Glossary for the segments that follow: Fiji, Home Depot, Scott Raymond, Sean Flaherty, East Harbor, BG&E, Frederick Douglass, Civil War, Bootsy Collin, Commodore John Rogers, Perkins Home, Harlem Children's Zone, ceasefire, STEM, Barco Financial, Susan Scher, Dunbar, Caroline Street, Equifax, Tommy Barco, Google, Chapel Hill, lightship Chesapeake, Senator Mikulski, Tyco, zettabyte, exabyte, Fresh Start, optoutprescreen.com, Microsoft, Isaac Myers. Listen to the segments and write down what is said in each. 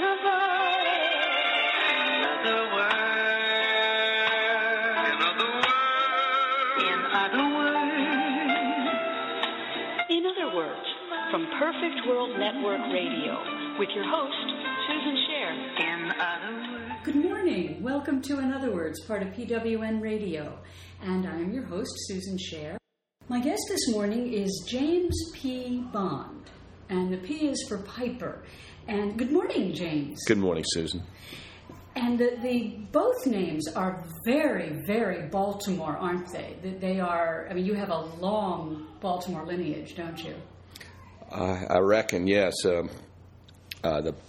In other words, from Perfect World Network Radio, with your host, Susan Scher. In other words. Good morning. Welcome to In Other Words, part of PWN Radio. And I'm your host, Susan Scher. My guest this morning is James P. Bond. And the P is for Piper. And good morning, James. Good morning, Susan. And the both names are very, very Baltimore, aren't they? They are, I mean, you have a long Baltimore lineage, don't you? I reckon, yes. The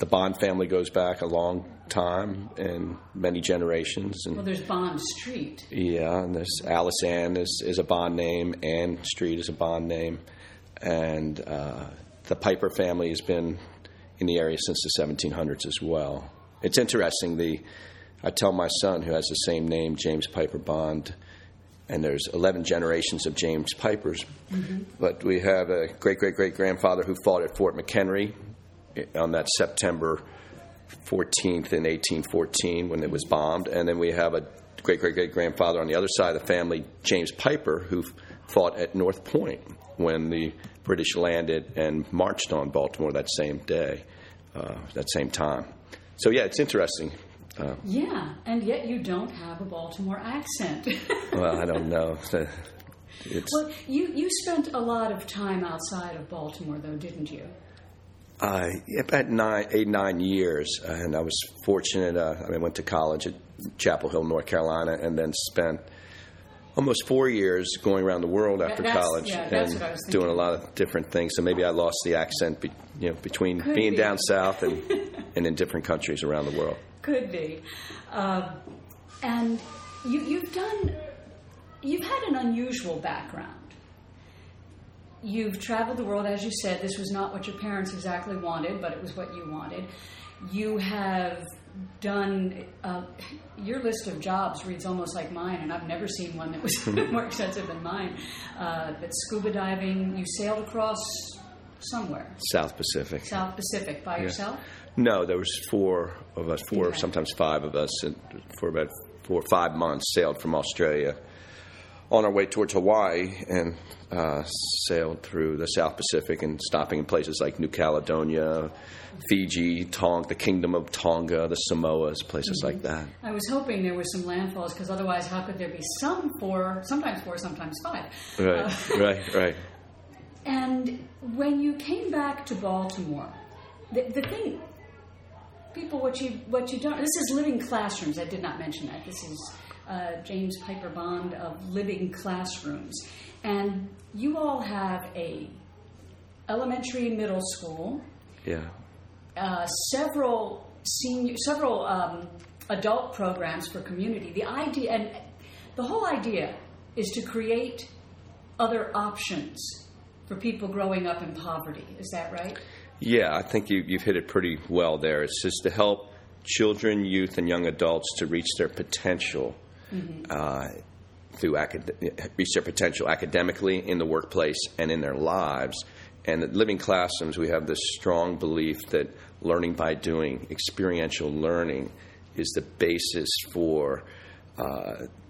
Bond family goes back a long time and many generations. And, well, there's Bond Street. Yeah, and there's Alice Ann is a Bond name. Ann Street is a Bond name. And the Piper family has been in the area since the 1700s as well. It's interesting. I tell my son, who has the same name, James Piper Bond, and there's 11 generations of James Pipers. Mm-hmm. But we have a great-great-great-grandfather who fought at Fort McHenry on that September 14th in 1814 when it was bombed. And then we have a great-great-great-grandfather on the other side of the family, James Piper, who fought at North Point when the British landed and marched on Baltimore that same day, that same time. So, yeah, it's interesting. Yeah, and yet you don't have a Baltimore accent. Well, I don't know. Well, you spent a lot of time outside of Baltimore, though, didn't you? About 9 years, and I was fortunate. I went to college at Chapel Hill, North Carolina, and then spent almost 4 years going around the world after college and doing a lot of different things. So maybe I lost the accent, between being down south and and in different countries around the world. Could be. And you've had an unusual background. You've traveled the world, as you said. This was not what your parents exactly wanted, but it was what you wanted. You have done, your list of jobs reads almost like mine, and I've never seen one that was more extensive than mine. But scuba diving, you sailed across somewhere. South Pacific, by yourself? No, there was four, sometimes five of us, and for about 4 or 5 months, sailed from Australia on our way towards Hawaii and sailed through the South Pacific and stopping in places like New Caledonia, Fiji, Tonga, the Kingdom of Tonga, the Samoas, places like that. I was hoping there were some landfalls, because otherwise how could there be sometimes four, sometimes five? Right. And when you came back to Baltimore, the thing, people, what you don't, this is Living Classrooms. I did not mention that. This is James Piper Bond of Living Classrooms. And you all have a elementary, middle school. Yeah. Several senior, adult programs for community. The idea, and the whole idea, is to create other options for people growing up in poverty. Is that right? Yeah, I think you've hit it pretty well there. It's just to help children, youth, and young adults to reach their potential, academically, in the workplace, and in their lives. And at Living Classrooms, we have this strong belief that learning by doing, experiential learning, is the basis for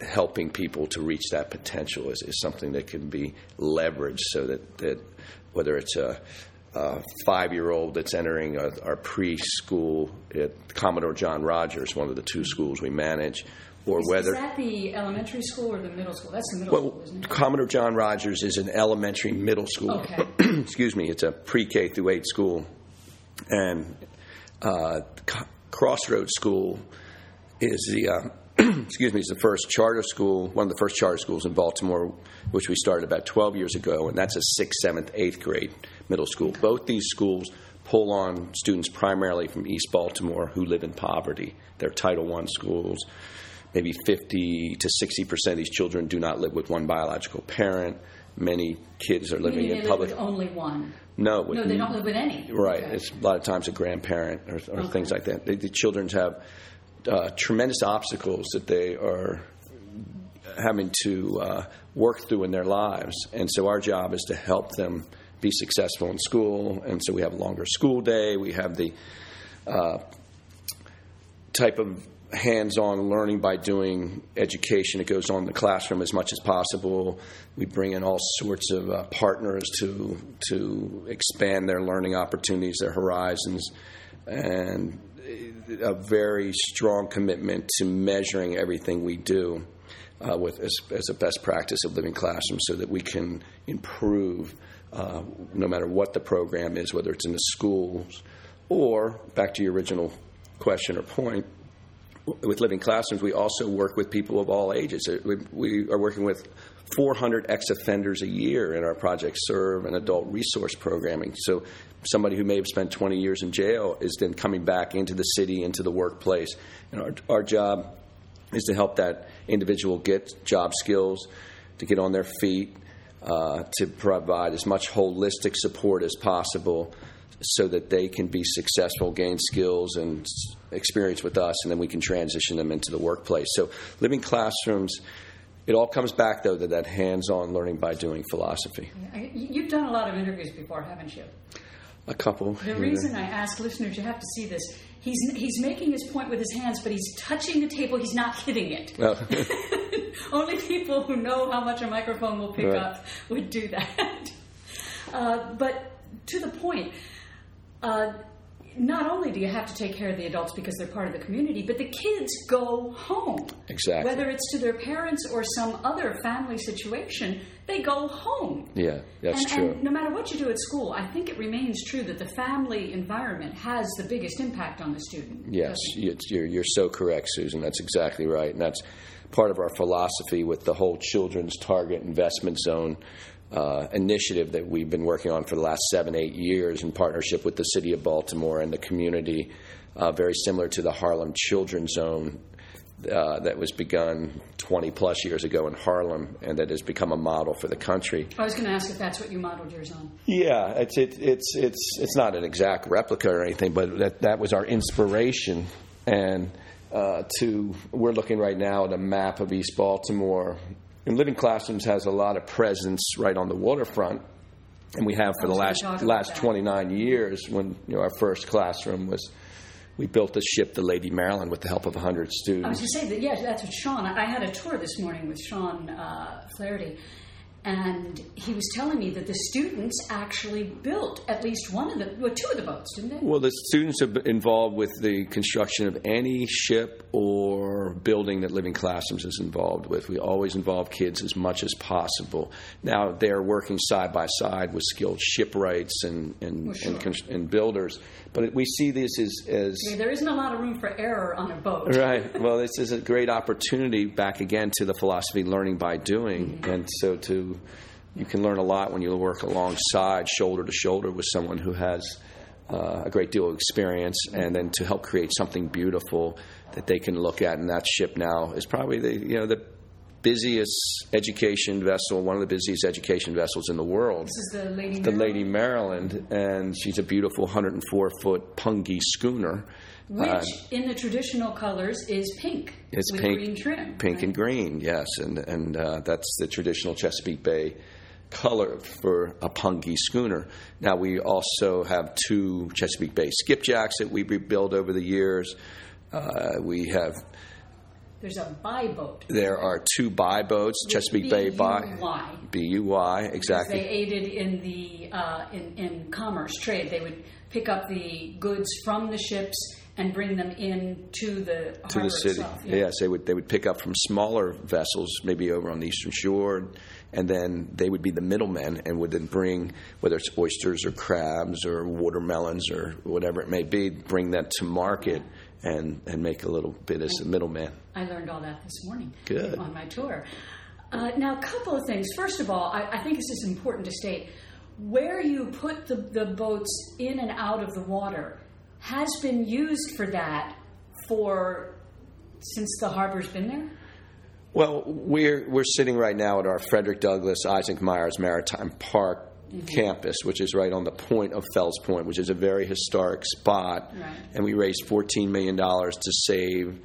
helping people to reach that potential. Is something that can be leveraged so that whether it's a 5-year-old that's entering our preschool at Commodore John Rogers, one of the two schools we manage, or is that the elementary school or the middle school? That's the middle school, isn't it? Commodore John Rogers is an elementary middle school. Okay. Excuse me. It's a pre-K through 8 school. And Crossroads School is the is the first charter school, one of the first charter schools in Baltimore, which we started about 12 years ago, and that's a 6th, 7th, 8th grade middle school. Okay. Both these schools pull on students primarily from East Baltimore who live in poverty. They're Title I schools. Maybe 50 to 60% of these children do not live with one biological parent. Many kids are living in public. They live with only one. No, they don't live with any. Right. Okay. It's a lot of times a grandparent or things like that. The children have tremendous obstacles that they are having to work through in their lives. And so our job is to help them be successful in school. And so we have a longer school day. We have the type of hands-on learning by doing education that goes on in the classroom as much as possible. We bring in all sorts of partners to expand their learning opportunities, their horizons, and a very strong commitment to measuring everything we do with as a best practice of Living Classrooms, so that we can improve no matter what the program is, whether it's in the schools or, back to your original question or point, with Living Classrooms, we also work with people of all ages. We are working with 400 ex-offenders a year in our Project Serve and adult resource programming. So somebody who may have spent 20 years in jail is then coming back into the city, into the workplace. And our job is to help that individual get job skills, to get on their feet, to provide as much holistic support as possible, so that they can be successful, gain skills and experience with us, and then we can transition them into the workplace. So Living Classrooms, it all comes back, though, to that hands-on learning by doing philosophy. You've done a lot of interviews before, haven't you? A couple. The reason I ask listeners, you have to see this, he's making his point with his hands, but he's touching the table. He's not hitting it. Oh. Only people who know how much a microphone will pick up would do that. But to the point... not only do you have to take care of the adults because they're part of the community, but the kids go home. Exactly. Whether it's to their parents or some other family situation, they go home. Yeah, that's true. And no matter what you do at school, I think it remains true that the family environment has the biggest impact on the student. Yes, you're so correct, Susan. That's exactly right. And that's part of our philosophy with the whole Children's Target Investment Zone initiative that we've been working on for the last 7-8 years in partnership with the City of Baltimore and the community, very similar to the Harlem Children's Zone that was begun 20-plus years ago in Harlem, and that has become a model for the country. I was going to ask if that's what you modeled yours on. Yeah, it's not an exact replica or anything, but that was our inspiration. And we're looking right now at a map of East Baltimore. And Living Classrooms has a lot of presence right on the waterfront, and we have for the last 29 years. When our first classroom was, we built the ship, the Lady Maryland, with the help of 100 students. I was going to say that, yeah, that's what Sean. I had a tour this morning with Sean Flaherty, and he was telling me that the students actually built at least two of the boats, didn't they? Well, the students are involved with the construction of any ship or building that Living Classrooms is involved with. We always involve kids as much as possible. Now, they're working side by side with skilled shipwrights and builders, but we see this as there isn't a lot of room for error on a boat. Right. Well, this is a great opportunity, back again to the philosophy learning by doing, mm-hmm. and so you can learn a lot when you work alongside, shoulder to shoulder, with someone who has a great deal of experience, and then to help create something beautiful that they can look at. And that ship now is probably the busiest education vessel, one of the busiest education vessels in the world. This is the Lady Maryland, and she's a beautiful 104-foot Pungy schooner. Which, in the traditional colors, is pink. It's with pink, green trim. Pink, right? And green, yes. And that's the traditional Chesapeake Bay color for a Pungy schooner. Now, we also have 2 Chesapeake Bay skipjacks that we rebuild over the years. We have... There's a buy boat. There are 2 buy boats, with Chesapeake Bay buy. BUY, exactly. Because they aided in the in commerce, trade. They would pick up the goods from the ships and bring them in to the harbor city. Itself. Yeah. Yes, they would pick up from smaller vessels, maybe over on the eastern shore, and then they would be the middlemen and would then bring, whether it's oysters or crabs or watermelons or whatever it may be, bring that to market. And make a little bit as a middleman. I learned all that this morning. Good. On my tour. Now, a couple of things. First of all, I think this is important to state. Where you put the boats in and out of the water has been used for that since the harbor's been there? Well, we're sitting right now at our Frederick Douglass, Isaac Myers Maritime Park campus, which is right on the point of Fells Point, which is a very historic spot, right. And we raised $14 million to save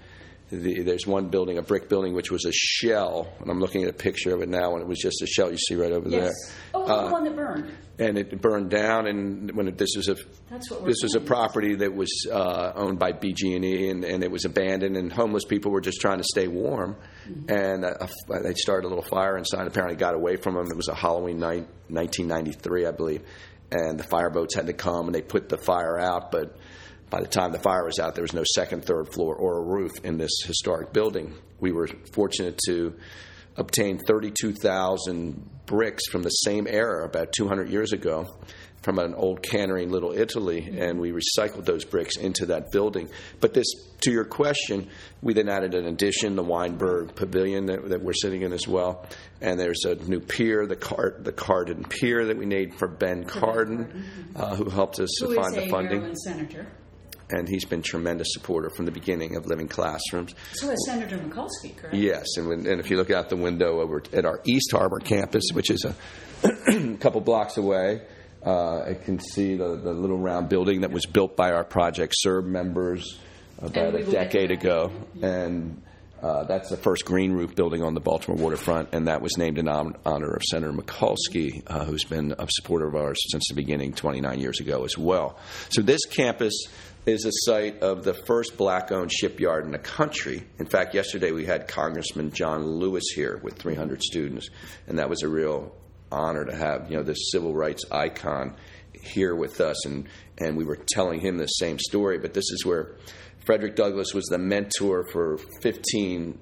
There's one building, a brick building, which was a shell, and I'm looking at a picture of it now, and it was just a shell you see right over yes. there. Oh, the one that burned. And it burned down, and when it, this was a property that was owned by BG&E, and it was abandoned, and homeless people were just trying to stay warm, mm-hmm. and they started a little fire inside. Apparently, got away from them. It was a Halloween night, 1993, I believe, and the fire boats had to come, and they put the fire out, but. By the time the fire was out, there was no second, third floor, or a roof in this historic building. We were fortunate to obtain 32,000 bricks from the same era about 200 years ago from an old cannery in Little Italy, and we recycled those bricks into that building. But this, to your question, we then added an addition, the Weinberg Pavilion that we're sitting in as well, and there's a new pier, the Carden Pier that we made for Ben Cardin, who helped us find the funding. Maryland senator. And he's been a tremendous supporter from the beginning of Living Classrooms. So is Senator Mikulski, correct? Yes, and if you look out the window over at our East Harbor campus, which is a couple blocks away, I can see the little round building that was built by our Project Serve members about a decade ago. And that's the first green roof building on the Baltimore waterfront, and that was named in honor of Senator Mikulski, who's been a supporter of ours since the beginning 29 years ago as well. So this campus is a site of the first black-owned shipyard in the country. In fact, yesterday we had Congressman John Lewis here with 300 students, and that was a real honor to have, this civil rights icon here with us, and we were telling him the same story. But this is where Frederick Douglass was the mentor for 15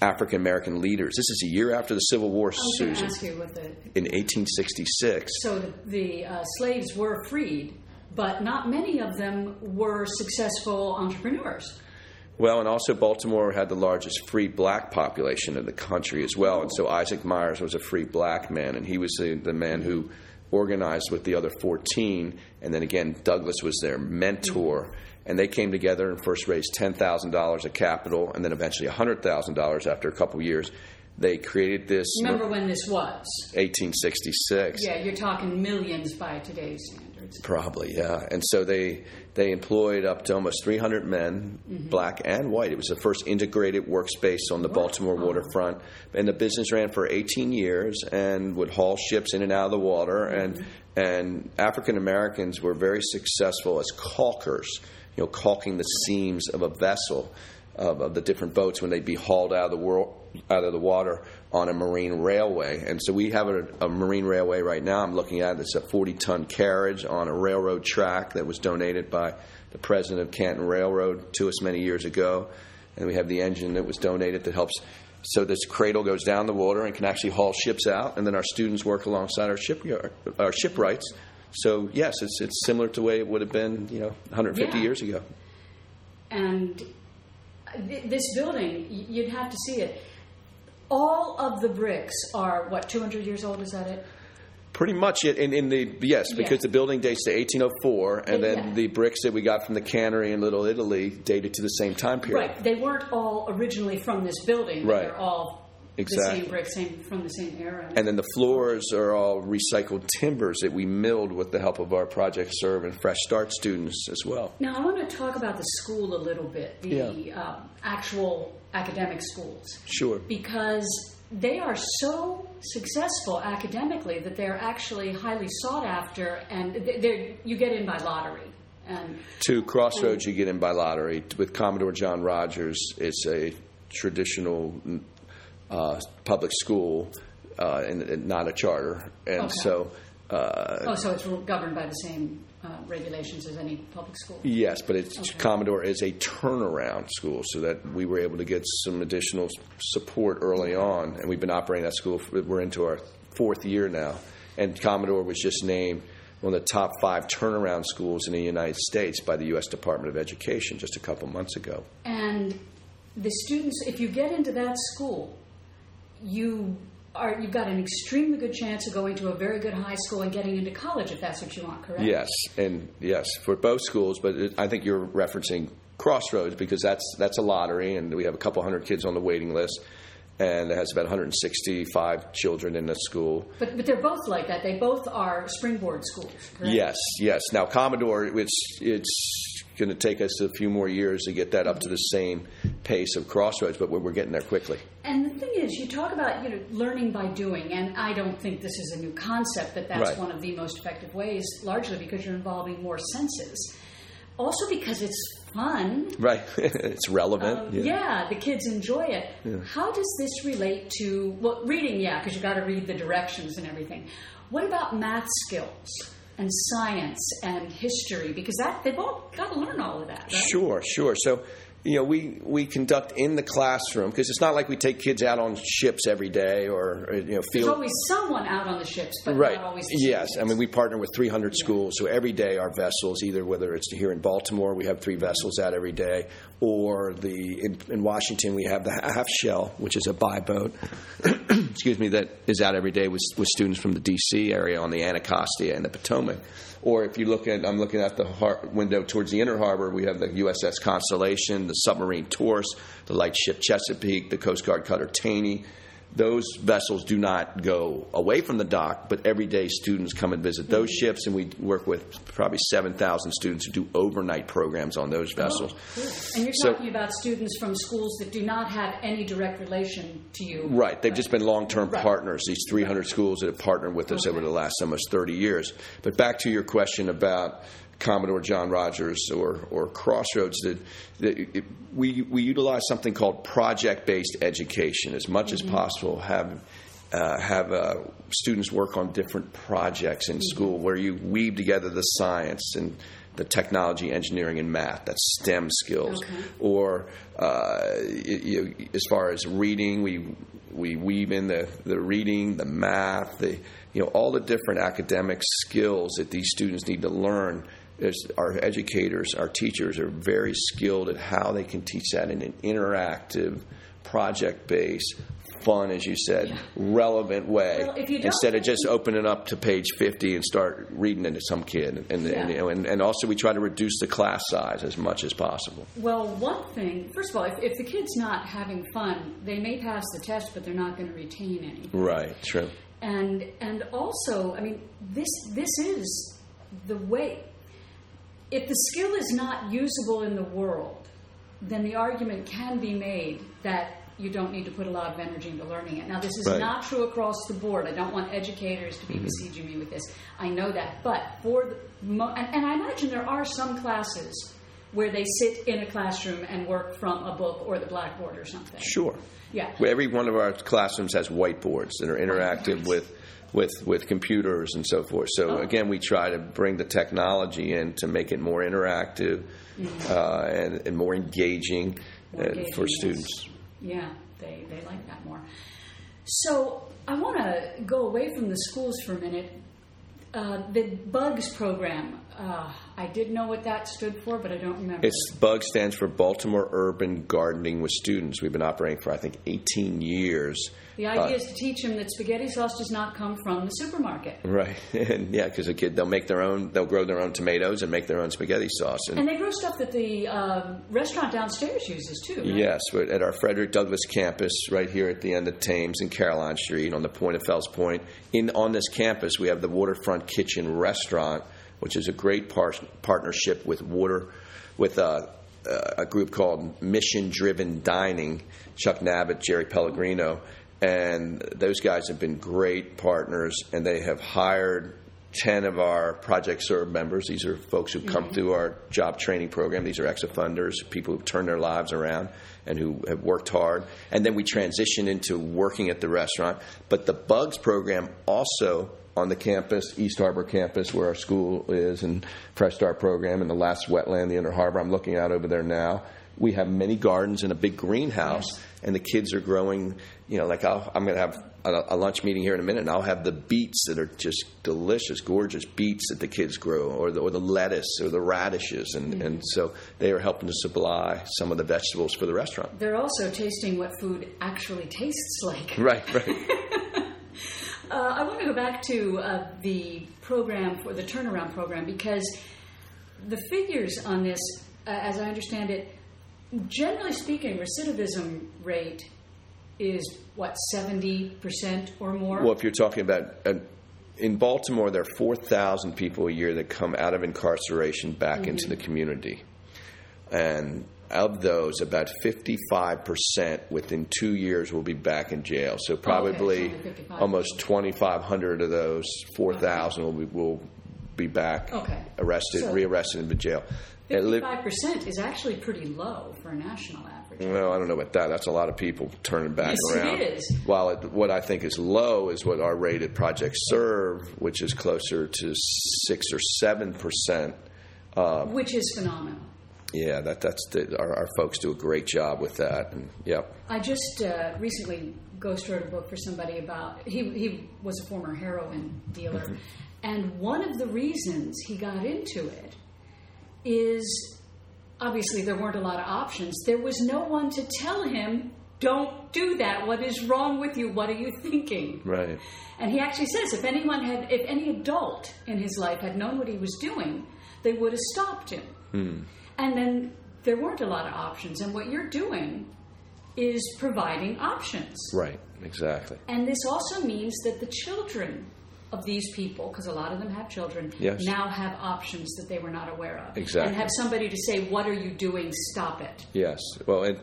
African American leaders. This is a year after the Civil War, Susan. I was going to ask you what in 1866. So the slaves were freed. But not many of them were successful entrepreneurs. Well, and also Baltimore had the largest free black population in the country as well. And so Isaac Myers was a free black man, and he was the man who organized with the other 14. And then again, Douglass was their mentor. And they came together and first raised $10,000 of capital and then eventually $100,000 after a couple years. They created this. Remember when this was? 1866. Yeah, you're talking millions by today's standards. Probably, yeah. And so they employed up to almost 300 men, mm-hmm. black and white. It was the first integrated workspace on the Baltimore waterfront. And the business ran for 18 years and would haul ships in and out of the water. Mm-hmm. And African Americans were very successful as caulkers, caulking the seams of a vessel. Of the different boats when they'd be hauled out of the water on a marine railway. And so we have a marine railway right now. I'm looking at it. It's a 40-ton carriage on a railroad track that was donated by the president of Canton Railroad to us many years ago. And we have the engine that was donated that helps. So this cradle goes down the water and can actually haul ships out. And then our students work alongside our shipwrights. So, yes, it's similar to the way it would have been, 150 years ago. And this building, you'd have to see it. All of the bricks are, 200 years old? Is that it? Pretty much it. Because the building dates to 1804, and then the bricks that we got from the cannery in Little Italy dated to the same time period. Right. They weren't all originally from this building. Right. They're all... Exactly. The same bricks from the same era. And then the floors are all recycled timbers that we milled with the help of our Project Serve and Fresh Start students as well. Now, I want to talk about the school a little bit, actual academic schools. Sure. Because they are so successful academically that they're actually highly sought after, and you get in by lottery. To Crossroads, you get in by lottery. With Commodore John Rogers, it's a traditional... public school, and not a charter, and so. So it's governed by the same regulations as any public school. Yes, but Commodore is a turnaround school, so that we were able to get some additional support early on, and we've been operating that school. We're into our fourth year now, and Commodore was just named one of the top 5 turnaround schools in the United States by the U.S. Department of Education just a couple months ago. And the students, if you get into that school. You've got an extremely good chance of going to a very good high school and getting into college if that's what you want, correct? Yes, for both schools, but I think you're referencing Crossroads because that's a lottery, and we have a couple hundred kids on the waiting list, and it has about 165 children in the school. But they're both like that. They both are springboard schools, correct? Yes. Now, Commodore, it's going to take us a few more years to get that up to the same pace of Crossroads, but we're getting there quickly. And the thing is, you talk about, you know, learning by doing, and I don't think this is a new concept, but that's right. One of the most effective ways, largely because you're involving more senses. Also because it's fun. Right. It's relevant. Yeah, the kids enjoy it. Yeah. How does this relate to, well, reading, yeah, because you've got to read the directions and everything. What about math skills and science and history? Because that they've all got to learn all of that, right? Sure. So, you know, we conduct in the classroom, because it's not like we take kids out on ships every day or, you know, field. There's always someone out on the ships, but right. Not always the yes. Ships. I mean, we partner with 300 schools, so every day our vessels, either whether it's here in Baltimore, we have 3 vessels out every day, or in Washington we have the half shell, which is a buy boat, excuse me, that is out every day with students from the D.C. area on the Anacostia and the Potomac. Or if you look at, I'm looking at the window towards the Inner Harbor, we have the USS Constellation, the submarine Taurus, the lightship Chesapeake, the Coast Guard cutter Taney. Those vessels do not go away from the dock, but everyday students come and visit those ships, and we work with probably 7,000 students who do overnight programs on those vessels. Oh, cool. And you're talking about students from schools that do not have any direct relation to you. Right. They've just been long-term partners, these 300 schools that have partnered with us over the last almost 30 years. But back to your question about Commodore John Rogers or Crossroads, we utilize something called project-based education as much as possible. Have students work on different projects in school where you weave together the science and the technology, engineering, and math. That's STEM skills. Okay. Or as far as reading, we weave in the reading, the math, all the different academic skills that these students need to learn. Our educators, our teachers are very skilled at how they can teach that in an interactive, project-based, fun, as you said, relevant way, instead of just opening up to page 50 and start reading it to some kid. And also we try to reduce the class size as much as possible. Well, one thing, first of all, if the kid's not having fun, they may pass the test, but they're not going to retain anything. Right, true. And also, I mean, this is the way. If the skill is not usable in the world, then the argument can be made that you don't need to put a lot of energy into learning it. Now, this is not true across the board. I don't want educators to be besieging me with this. I know that. But I imagine there are some classes where they sit in a classroom and work from a book or the blackboard or something. Sure. Yeah. Every one of our classrooms has whiteboards that are interactive with computers and so forth. So again, we try to bring the technology in to make it more interactive and more engaging, for students. Yeah, they like that more. So I want to go away from the schools for a minute. The BUGS program, I did know what that stood for, but I don't remember. BUGS stands for Baltimore Urban Gardening with Students. We've been operating for, I think, 18 years. The idea is to teach them that spaghetti sauce does not come from the supermarket. Right. Because they'll grow their own tomatoes and make their own spaghetti sauce. And they grow stuff that the restaurant downstairs uses, too, right? Yes. We're at our Frederick Douglass campus right here at the end of Thames and Caroline Street on the point of Fells Point. On this campus, we have the Waterfront Kitchen Restaurant, which is a great partnership with a group called Mission Driven Dining, Chuck Nabbitt, Jerry Pellegrino, and those guys have been great partners, and they have hired 10 of our Project Serve members. These are folks who come through our job training program. These are ex-offenders, people who've turned their lives around and who have worked hard. And then we transition into working at the restaurant. But the BUGS program also on the campus, East Harbor campus, where our school is, and Fresh Start program, and the last wetland, the Inner Harbor, I'm looking out over there now. We have many gardens and a big greenhouse, and the kids are growing, I'm going to have a lunch meeting here in a minute, and I'll have the beets that are just delicious, gorgeous beets that the kids grow, or the lettuce or the radishes, and so they are helping to supply some of the vegetables for the restaurant. They're also tasting what food actually tastes like. Right. I want to go back to the turnaround program, because the figures on this, as I understand it, generally speaking, recidivism rate is, 70% or more? Well, if you're talking about in Baltimore, there are 4,000 people a year that come out of incarceration back into the community. And of those, about 55% within 2 years will be back in jail. So probably almost 2,500 of those, 4,000 will be back, arrested, so rearrested, and in jail. 55% is actually pretty low for a national average. Well, I don't know about that. That's a lot of people turning back around. It is. While what I think is low is what our rate at Project Serve, which is closer to 6 or 7%. Which is phenomenal. Yeah, our folks do a great job with that. And, yep. I just recently ghost wrote a book for somebody about, he was a former heroin dealer, mm-hmm. and one of the reasons he got into it is, obviously there weren't a lot of options. There was no one to tell him, don't do that. What is wrong with you? What are you thinking? Right. And he actually says, if any adult in his life had known what he was doing, they would have stopped him. Mm. And then there weren't a lot of options. And what you're doing is providing options. Right, exactly. And this also means that the children of these people, because a lot of them have children, yes. now have options that they were not aware of. Exactly. And have somebody to say, what are you doing? Stop it. Yes. Well, and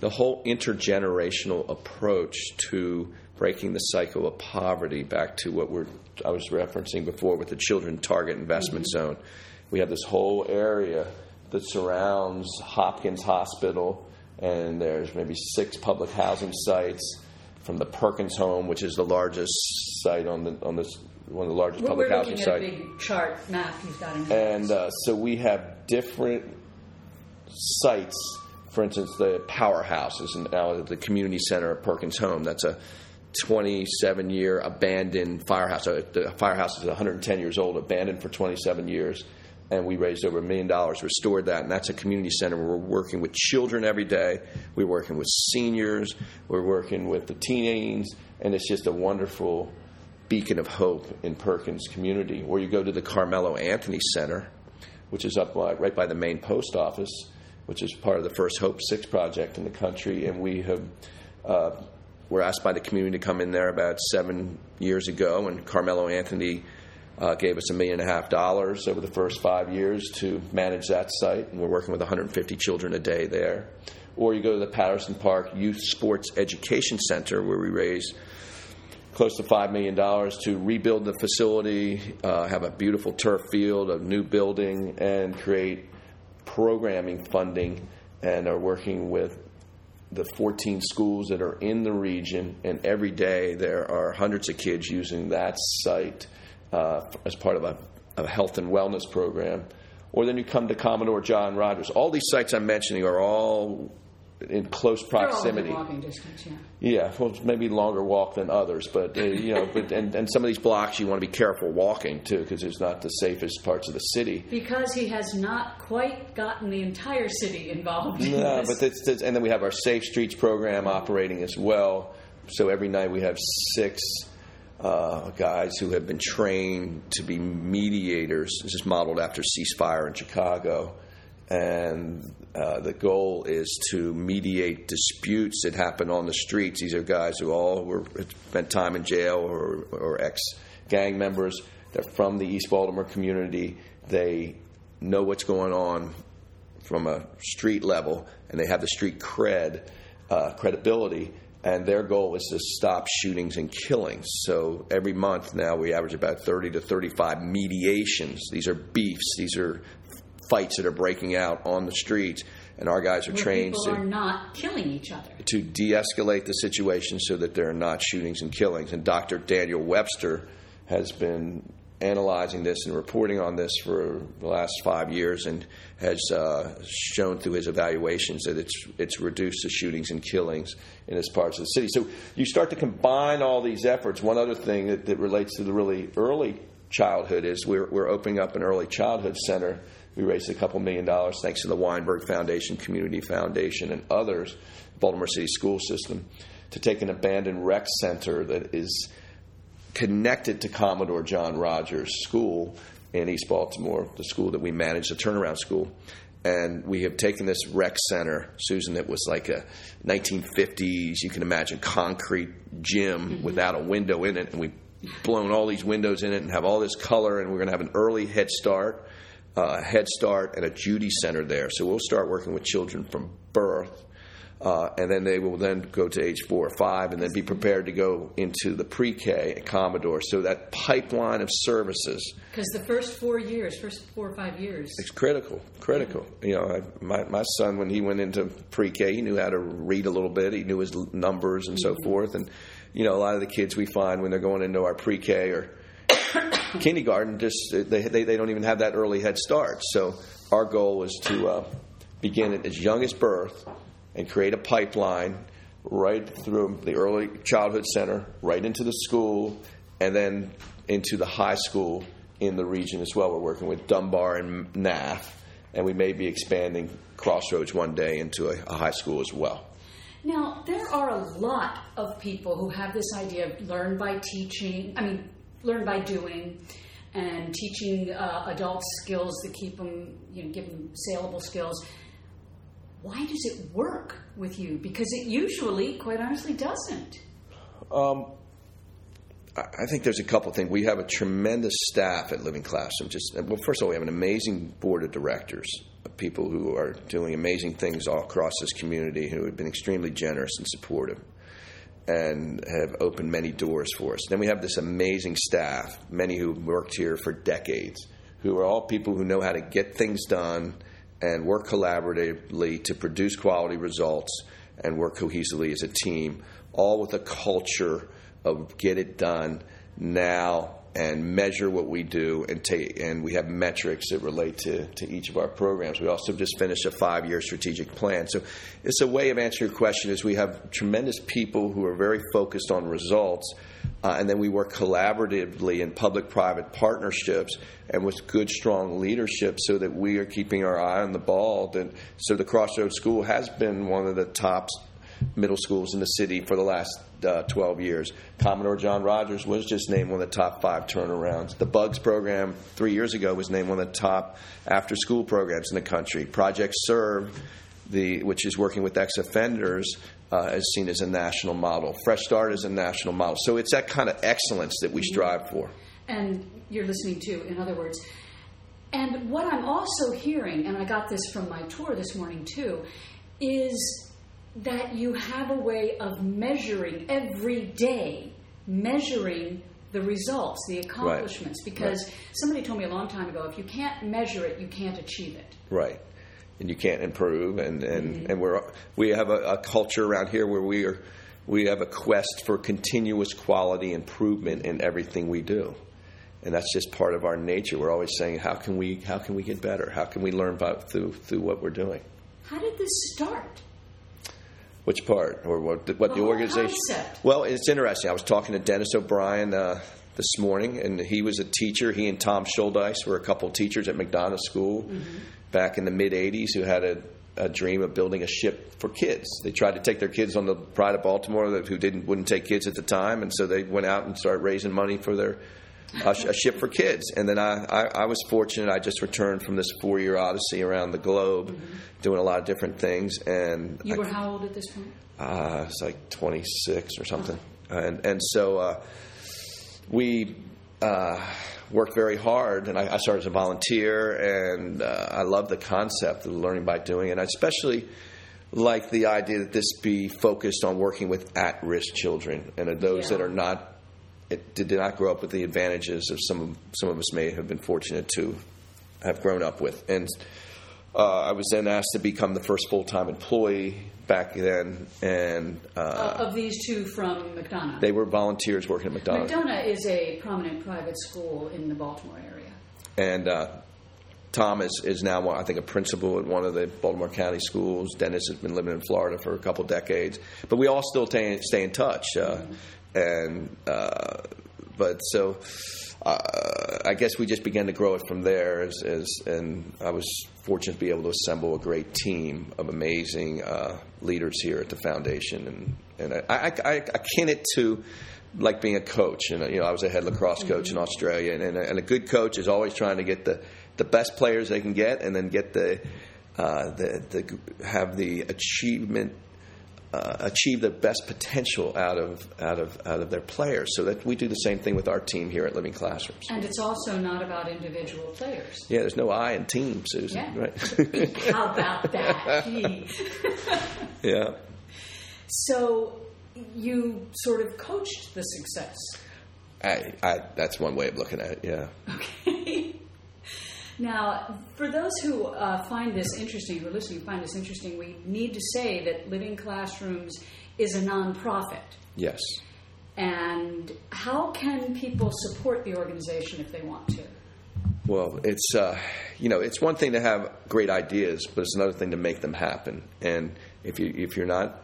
the whole intergenerational approach to breaking the cycle of poverty, back to what I was referencing before with the Children Target Investment mm-hmm. Zone. We have this whole area that surrounds Hopkins Hospital, and there's maybe 6 public housing sites, from the Perkins Home, which is the largest site one of the largest public housing sites. We're looking at a big chart map you've got in here. And so we have different sites. For instance, the powerhouse is now the community center of Perkins Home. That's a 27-year abandoned firehouse. So the firehouse is 110 years old, abandoned for 27 years. And we raised over $1 million, restored that, and that's a community center where we're working with children every day. We're working with seniors. We're working with the teens, and it's just a wonderful beacon of hope in Perkins community. Or you go to the Carmelo Anthony Center, which is up right by the main post office, which is part of the First Hope 6 project in the country, and we have were asked by the community to come in there about 7 years ago, and Carmelo Anthony gave us $1.5 million over the first 5 years to manage that site, and we're working with 150 children a day there. Or you go to the Patterson Park Youth Sports Education Center, where we raised close to $5 million to rebuild the facility, have a beautiful turf field, a new building, and create programming funding, and are working with the 14 schools that are in the region, and every day there are hundreds of kids using that site as part of a health and wellness program. Or then you come to Commodore John Rogers. All these sites I'm mentioning are all in close proximity. They're all in walking distance, yeah. Yeah, well, maybe longer walk than others, but and some of these blocks you want to be careful walking too, because it's not the safest parts of the city. Because he has not quite gotten the entire city involved. No, but and then we have our Safe Streets program operating as well. So every night we have 6. Guys who have been trained to be mediators. This is modeled after ceasefire in Chicago. And the goal is to mediate disputes that happen on the streets. These are guys who all spent time in jail or ex-gang members. They're from the East Baltimore community. They know what's going on from a street level, and they have the street credibility. And their goal is to stop shootings and killings. So every month now we average about 30 to 35 mediations. These are beefs. These are fights that are breaking out on the streets. And our guys are trained to... people are not killing each other. To de-escalate the situation so that there are not shootings and killings. And Dr. Daniel Webster has been analyzing this and reporting on this for the last 5 years, and has shown through his evaluations that it's reduced the shootings and killings in this parts of the city. So you start to combine all these efforts. One other thing that relates to the really early childhood is we're opening up an early childhood center. We raised $2 million thanks to the Weinberg Foundation, Community Foundation, and others, Baltimore City School System, to take an abandoned rec center that is connected to Commodore John Rogers School in East Baltimore, the school that we manage, the turnaround school. And we have taken this rec center, Susan, that was like a 1950s, you can imagine, concrete gym mm-hmm. without a window in it. And we've blown all these windows in it and have all this color, and we're going to have an early head start Head Start and a Judy Center there. So we'll start working with children from birth, and then they will then go to age 4 or 5 and then be prepared to go into the pre-K at Commodore. So that pipeline of services. Because the first 4 or 5 years. It's critical. Yeah. You know, my son, when he went into pre-K, he knew how to read a little bit. He knew his numbers and so forth. And, you know, a lot of the kids we find when they're going into our pre-K or kindergarten, just they don't even have that early head start. So our goal is to begin at as young as birth and create a pipeline right through the early childhood center, right into the school, and then into the high school in the region as well. We're working with Dunbar and NAF, and we may be expanding Crossroads one day into a high school as well. Now, there are a lot of people who have this idea of learn by doing, and teaching adults skills that keep them, give them saleable skills. Why does it work with you? Because it usually, quite honestly, doesn't. I think there's a couple things. We have a tremendous staff at Living Classroom. First of all, we have an amazing board of directors, people who are doing amazing things all across this community, who have been extremely generous and supportive, and have opened many doors for us. Then we have this amazing staff, many who worked here for decades, who are all people who know how to get things done and work collaboratively to produce quality results and work cohesively as a team, all with a culture of get it done now and measure what we do and take. And we have metrics that relate to each of our programs. We also just finished a 5-year strategic plan. So it's a way of answering your question is we have tremendous people who are very focused on results, and then we work collaboratively in public-private partnerships and with good, strong leadership so that we are keeping our eye on the ball. And so the Crossroads School has been one of the top middle schools in the city for the last 12 years. Commodore John Rogers was just named one of the top 5 turnarounds. The Bugs program 3 years ago was named one of the top after-school programs in the country. Project Serve, which is working with ex-offenders, is seen as a national model. Fresh Start is a national model. So it's that kind of excellence that we strive for. And you're listening to, in other words. And what I'm also hearing, and I got this from my tour this morning too, is that you have a way of measuring every day, measuring the results, the accomplishments, because somebody told me a long time ago, if you can't measure it, you can't achieve it. Right. And you can't improve, and we have a culture around here where we have a quest for continuous quality improvement in everything we do. And that's just part of our nature. We're always saying, how can we get better? How can we learn through what we're doing? How did this start? Which part, or what the organization? Concept. Well, it's interesting. I was talking to Dennis O'Brien this morning, and he was a teacher. He and Tom Schuldeis were a couple teachers at McDonough School back in the mid-'80s who had a dream of building a ship for kids. They tried to take their kids on the Pride of Baltimore, who wouldn't take kids at the time, and so they went out and started raising money for their a ship for kids. And then I was fortunate. I just returned from this 4-year odyssey around the globe, doing a lot of different things. And you were how old at this point? I was like 26 or something. Oh. And so we worked very hard, and I started as a volunteer, and I love the concept of learning by doing, and I especially like the idea that this be focused on working with at-risk children and those that are not. It did not grow up with the advantages of some of us may have been fortunate to have grown up with. And I was then asked to become the first full-time employee back then. And of these two from McDonough? They were volunteers working at McDonough. McDonough is a prominent private school in the Baltimore area. And Tom is now, I think, a principal at one of the Baltimore County schools. Dennis has been living in Florida for a couple decades. But we all still stay in touch. But I guess we just began to grow it from there. And I was fortunate to be able to assemble a great team of amazing leaders here at the foundation. And I kin it to like being a coach. And I was a head lacrosse coach in Australia. And a good coach is always trying to get the best players they can get, and then get have the achievement achieve the best potential out of their players. So that we do the same thing with our team here at Living Classrooms. And it's also not about individual players. Yeah, there's no I in team, Susan. Yeah. Right? How about that? Gee. Yeah. So you sort of coached the success. I that's one way of looking at it. Yeah. Okay. Now, for those who find this interesting, we need to say that Living Classrooms is a nonprofit. Yes. And how can people support the organization if they want to? Well, it's it's one thing to have great ideas, but it's another thing to make them happen. And if you're not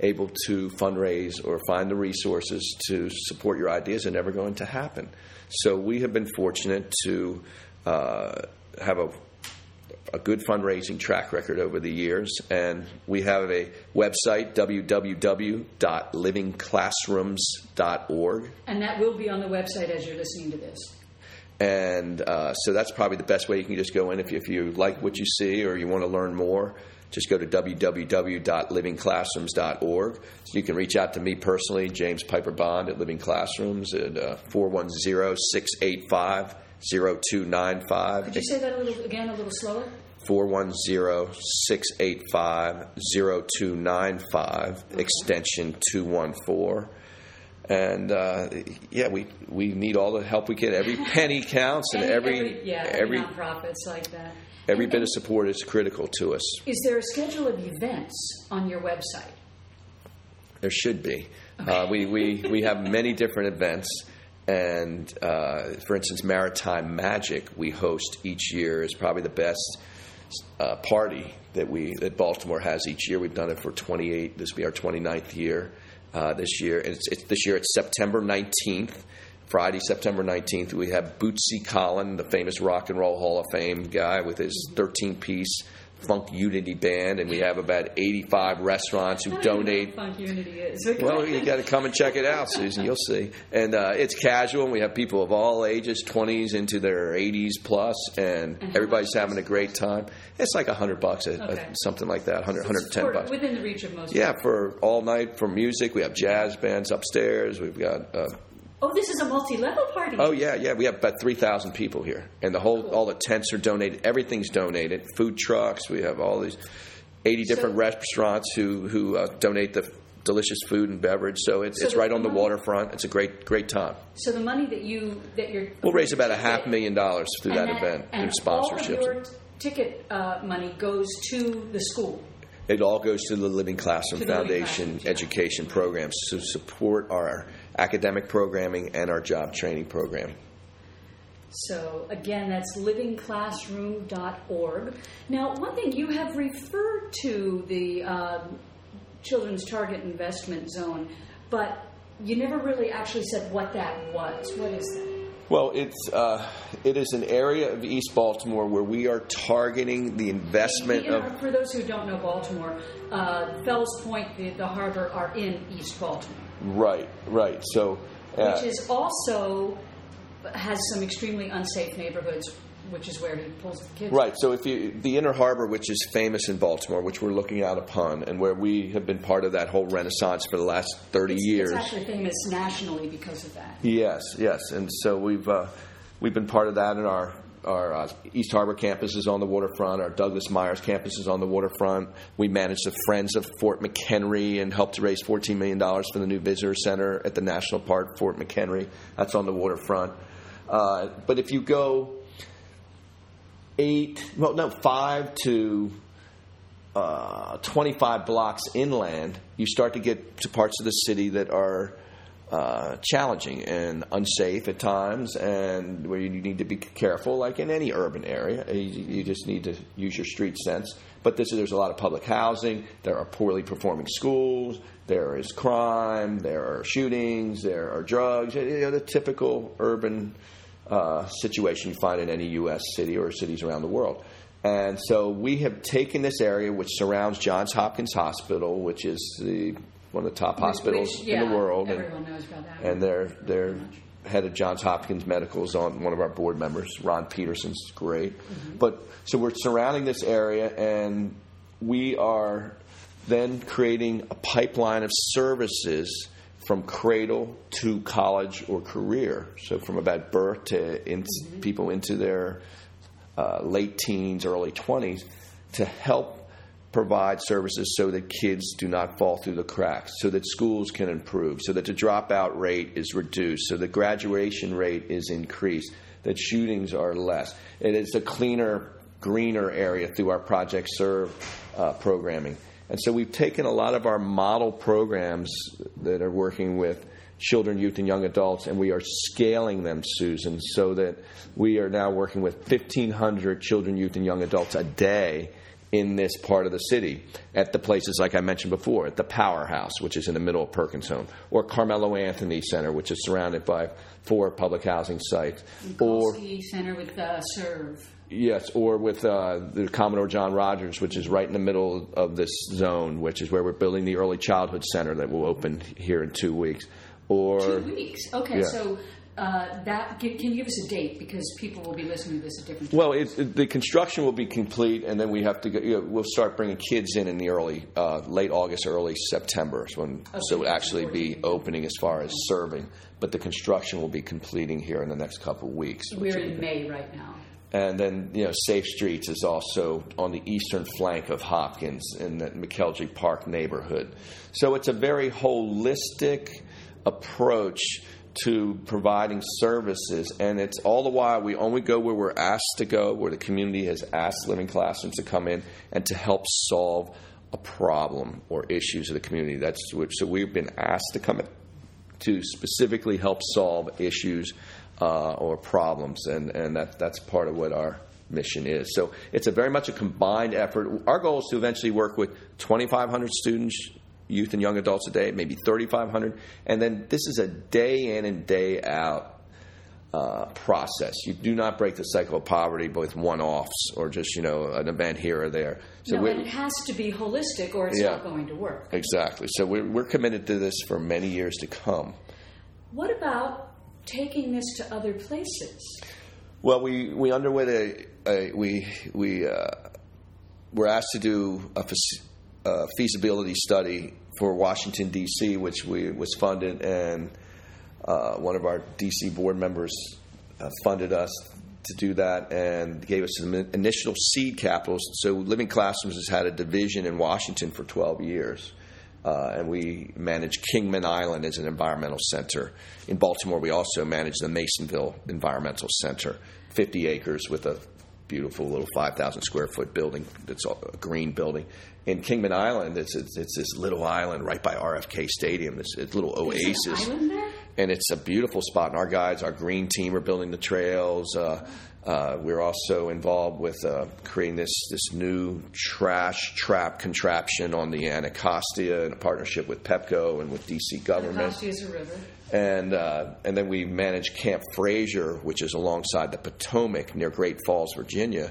able to fundraise or find the resources to support your ideas, are never going to happen. So we have been fortunate to have a good fundraising track record over the years, and we have a website, www.livingclassrooms.org. And that will be on the website as you're listening to this. And so that's probably the best way. You can just go in if you like what you see or you want to learn more. Just go to www.livingclassrooms.org. You can reach out to me personally, James Piper Bond, at Living Classrooms at 410-685-0295. Could you say that a little slower? 410-685-0295, extension 214. And we need all the help we get. Every penny counts, and every nonprofit's like that. Every bit of support is critical to us. Is there a schedule of events on your website? There should be. Okay. We have many different events. And, for instance, Maritime Magic we host each year is probably the best party that Baltimore has each year. We've done it for 28. This will be our 29th year this year. And this year it's September 19th. Friday, September 19th, we have Bootsy Collin, the famous Rock and Roll Hall of Fame guy, with his 13-piece Funk Unity band, and we have about 85 restaurants who donate. What Funk Unity is. Okay. Well, you got to come and check it out, Susan. You'll see. And it's casual, and we have people of all ages, 20s into their 80s plus, and everybody's having a great time. It's like $100, something like that, $110. Within the reach of most people. Yeah, for all night, for music. We have jazz bands upstairs. We've got... Oh, this is a multi-level party. Oh, yeah. We have about 3,000 people here. And all the tents are donated. Everything's donated. Food trucks. We have all these 80 different restaurants who donate the delicious food and beverage. So it's right on the waterfront. It's a great time. So the money we'll raise about $500,000 through that event and sponsorships. And all of your ticket money goes to the school. It all goes to the Living Classroom Foundation education programs to support our academic programming and our job training program. So, again, that's livingclassroom.org. Now, one thing, you have referred to the Children's Target Investment Zone, but you never really actually said what that was. What is that? Well, it is an area of East Baltimore where we are targeting the investment of... For those who don't know Baltimore, Fells Point, the harbor, are in East Baltimore. Right. So, which is also has some extremely unsafe neighborhoods, which is where he pulls the kids. Right. So, the Inner Harbor, which is famous in Baltimore, which we're looking out upon, and where we have been part of that whole renaissance for the last 30 years. It's actually famous nationally because of that. Yes, and so we've been part of that in our. Our East Harbor campus is on the waterfront. Our Douglas Myers campus is on the waterfront. We manage the Friends of Fort McHenry and helped to raise $14 million for the new visitor center at the National Park, Fort McHenry. That's on the waterfront. But if you go 5 to 25 blocks inland, you start to get to parts of the city that are challenging and unsafe at times, and where you need to be careful, like in any urban area. You just need to use your street sense. But there's a lot of public housing. There are poorly performing schools. There is crime. There are shootings. There are drugs. The typical urban situation you find in any U.S. city or cities around the world. And so we have taken this area, which surrounds Johns Hopkins Hospital, which is one of the top hospitals in the world. Everyone knows about that. And their head of Johns Hopkins Medical is on one of our board members. Ron Peterson's great. Mm-hmm. But so we're surrounding this area, and we are then creating a pipeline of services from cradle to college or career. So from about birth to people into their late teens, early 20s, to help provide services so that kids do not fall through the cracks, so that schools can improve, so that the dropout rate is reduced, so the graduation rate is increased, that shootings are less. It is a cleaner, greener area through our Project Serve programming. And so we've taken a lot of our model programs that are working with children, youth, and young adults, and we are scaling them, Susan, so that we are now working with 1,500 children, youth, and young adults a day in this part of the city at the places like I mentioned before, at the Powerhouse, which is in the middle of Perkins Home, or Carmelo Anthony Center, which is surrounded by 4 public housing sites. Mikulski Center with Serve. Yes, or with the Commodore John Rogers, which is right in the middle of this zone, which is where we're building the Early Childhood Center that will open here in 2 weeks. Or 2 weeks? Okay, yeah. So can you give us a date? Because people will be listening to this at different times. Well, the construction will be complete, and then we have to go, we'll start bringing kids in the early, late August, early September. So it will actually be opening as far as serving. But the construction will be completing here in the next couple of weeks. We're in May right now. And then, Safe Streets is also on the eastern flank of Hopkins in the McKelvey Park neighborhood. So it's a very holistic approach to providing services. And it's all the while we only go where we're asked to go, where the community has asked Living Classrooms to come in and to help solve a problem or issues of the community. So we've been asked to come in to specifically help solve issues or problems, and that's part of what our mission is. So it's very much a combined effort. Our goal is to eventually work with 2,500 students, youth and young adults a day, maybe 3,500, and then this is a day in and day out process. You do not break the cycle of poverty with one-offs or just an event here or there. So and it has to be holistic, or it's not going to work. Exactly. So we're committed to this for many years to come. What about taking this to other places? Well, we underwent were asked to do a feasibility study for Washington D.C., which was funded, and one of our D.C. board members funded us to do that and gave us some initial seed capitals. So Living Classrooms has had a division in Washington for 12 years. And we manage Kingman Island as an environmental center. In Baltimore, we also manage the Masonville Environmental Center, 50 acres with a beautiful little 5,000-square-foot building that's a green building. In Kingman Island, it's this little island right by RFK Stadium. It's a little oasis. Is there an island there? And it's a beautiful spot. And our guides, our green team, are building the trails. We're also involved with creating this new trash trap contraption on the Anacostia in a partnership with PEPCO and with D.C. government. Anacostia is a river. And then we manage Camp Fraser, which is alongside the Potomac near Great Falls, Virginia.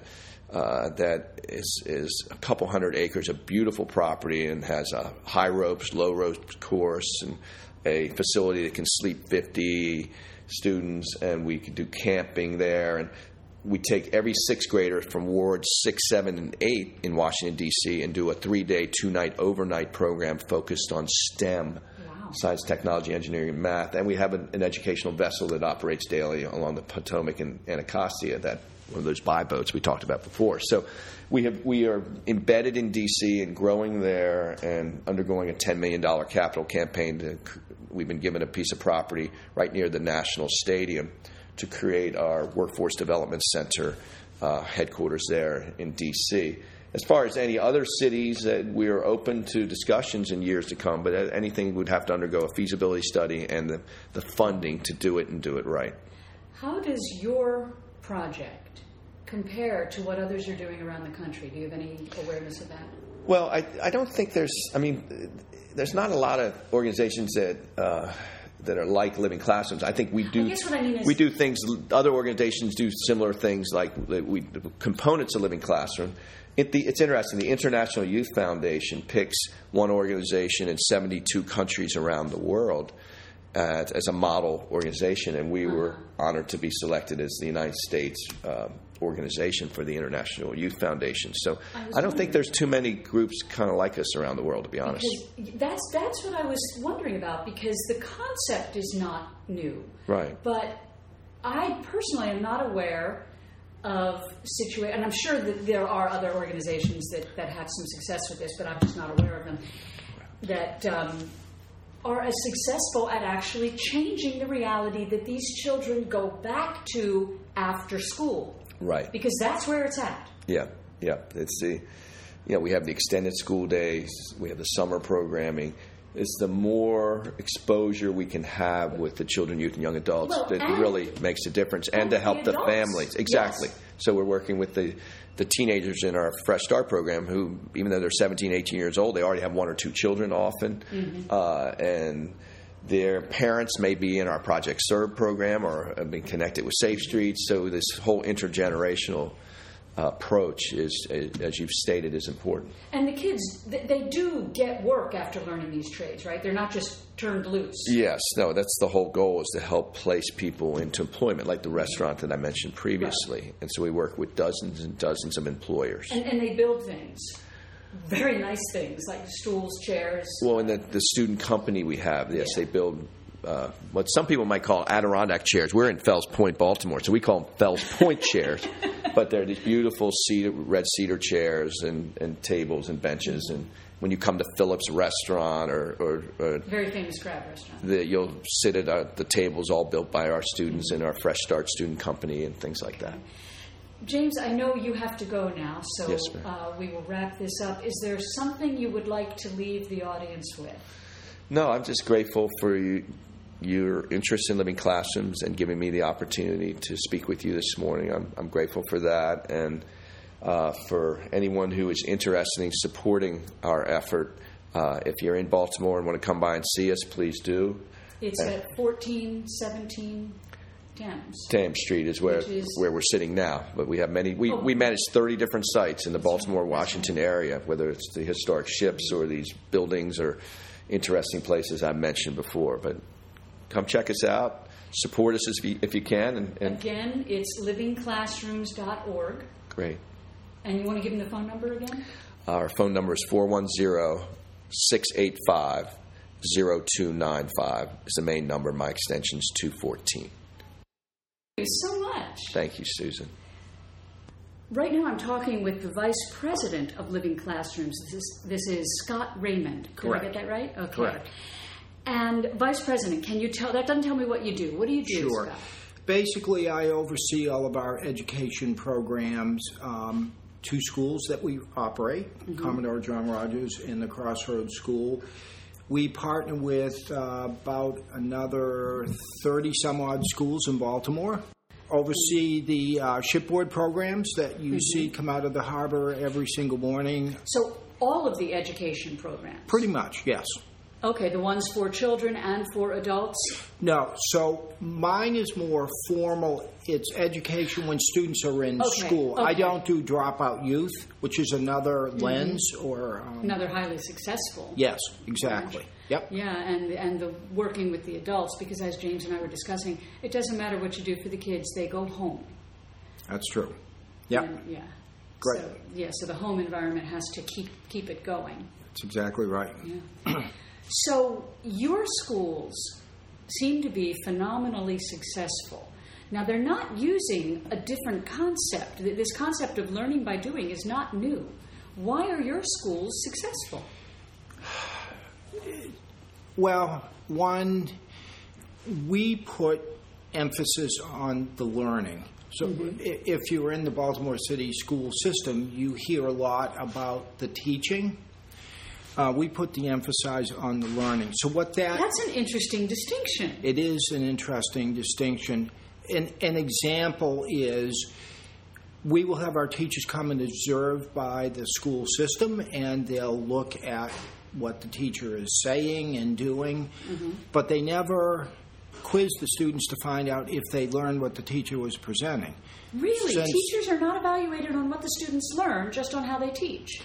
That is a couple hundred acres of beautiful property and has a high ropes, low ropes course, and a facility that can sleep 50 students, and we can do camping there. And we take every sixth grader from wards 6, 7, and 8 in Washington, D.C., and do a 3-day, 2-night, overnight program focused on STEM, science, technology, engineering, and math. And we have an educational vessel that operates daily along the Potomac and Anacostia, one of those buy boats we talked about before. So we are embedded in D.C. and growing there and undergoing a $10 million capital campaign. We've been given a piece of property right near the National Stadium to create our Workforce Development Center headquarters there in D.C. As far as any other cities, we are open to discussions in years to come, but anything would have to undergo a feasibility study and the funding to do it and do it right. How does your project compare to what others are doing around the country? Do you have any awareness of that? Well, I don't think there's not a lot of organizations that are like Living Classrooms. I think we do. I guess what I mean is we do things. Other organizations do similar things, like components of Living Classroom. It's interesting. The International Youth Foundation picks one organization in 72 countries around the world as a model organization, and we were honored to be selected as the United States organization for the International Youth Foundation. So I don't think there's too many groups kind of like us around the world, to be honest. Because that's what I was wondering about, because the concept is not new. Right. But I personally am not aware of situations, and I'm sure that there are other organizations that have some success with this, but I'm just not aware of them, that are as successful at actually changing the reality that these children go back to after school. Right. Because that's where it's at. Yeah, yeah. It's the, you know, we have the extended school days, we have the summer programming. It's the more exposure we can have with the children, youth, and young adults that really makes a difference, and to help the families. Exactly. Yes. So we're working with the teenagers in our Fresh Start program who, even though they're 17, 18 years old, they already have one or two children often. Mm-hmm. And their parents may be in our Project Serve program or have been connected with Safe Streets. So this whole intergenerational approach is, as you've stated, is important. And the kids, they do get work after learning these trades, right? They're not just turned loose. Yes, no, that's the whole goal, is to help place people into employment, like the restaurant that I mentioned previously. Right. And so we work with dozens and dozens of employers. And they build things, very nice things, like stools, chairs. Well, and the student company we have, yes, yeah. They build what some people might call Adirondack chairs. We're in Fells Point, Baltimore, so we call them Fells Point chairs. But they're these beautiful cedar, red cedar chairs and tables and benches. And when you come to Phillips Restaurant or very famous crab restaurant, you'll sit at the tables all built by our students in our Fresh Start student company and things like that. James, I know you have to go now, so yes, we will wrap this up. Is there something you would like to leave the audience with? No, I'm just grateful for you. Your interest in Living Classrooms and giving me the opportunity to speak with you this morning. I'm grateful for that, and for anyone who is interested in supporting our effort. If you're in Baltimore and want to come by and see us, please do. It's at 1417 Thames. Thames Street is where we're sitting now, but we have many. We manage 30 different sites in the Baltimore, Washington area, whether it's the historic ships or these buildings or interesting places I mentioned before, but come check us out. Support us if you can. And again, it's livingclassrooms.org. Great. And you want to give them the phone number again? Our phone number is 410-685-0295. It's the main number. My extension is 214. Thank you so much. Thank you, Susan. Right now I'm talking with the Vice President of Living Classrooms. This is Scott Raymond. Correct. Did I get that right? Okay. Correct. And Vice President, can you tell? That doesn't tell me what you do. What do you do? Sure. Scott? Basically, I oversee all of our education programs, two schools that we operate, mm-hmm. Commodore John Rogers and the Crossroads School. We partner with about another 30 some odd schools in Baltimore. Oversee the shipboard programs that you mm-hmm. see come out of the harbor every single morning. So all of the education programs? Pretty much, yes. Okay, the ones for children and for adults? No, so mine is more formal. It's education when students are in school. Okay. I don't do dropout youth, which is another mm-hmm. lens or... another highly successful. Yes, exactly. Yep. Yeah, and the working with the adults, because as James and I were discussing, it doesn't matter what you do for the kids. They go home. That's true. Yep. And, yeah. Great. So, yeah, so the home environment has to keep it going. That's exactly right. Yeah. So your schools seem to be phenomenally successful. Now, they're not using a different concept. This concept of learning by doing is not new. Why are your schools successful? Well, one, we put emphasis on the learning. So mm-hmm. if you're in the Baltimore City school system, you hear a lot about the teaching. We put the emphasis on the learning. So what that's an interesting distinction. It is an interesting distinction. An example is we will have our teachers come and observe by the school system, and they'll look at what the teacher is saying and doing, mm-hmm. but they never quiz the students to find out if they learned what the teacher was presenting. Really? Teachers are not evaluated on what the students learn, just on how they teach.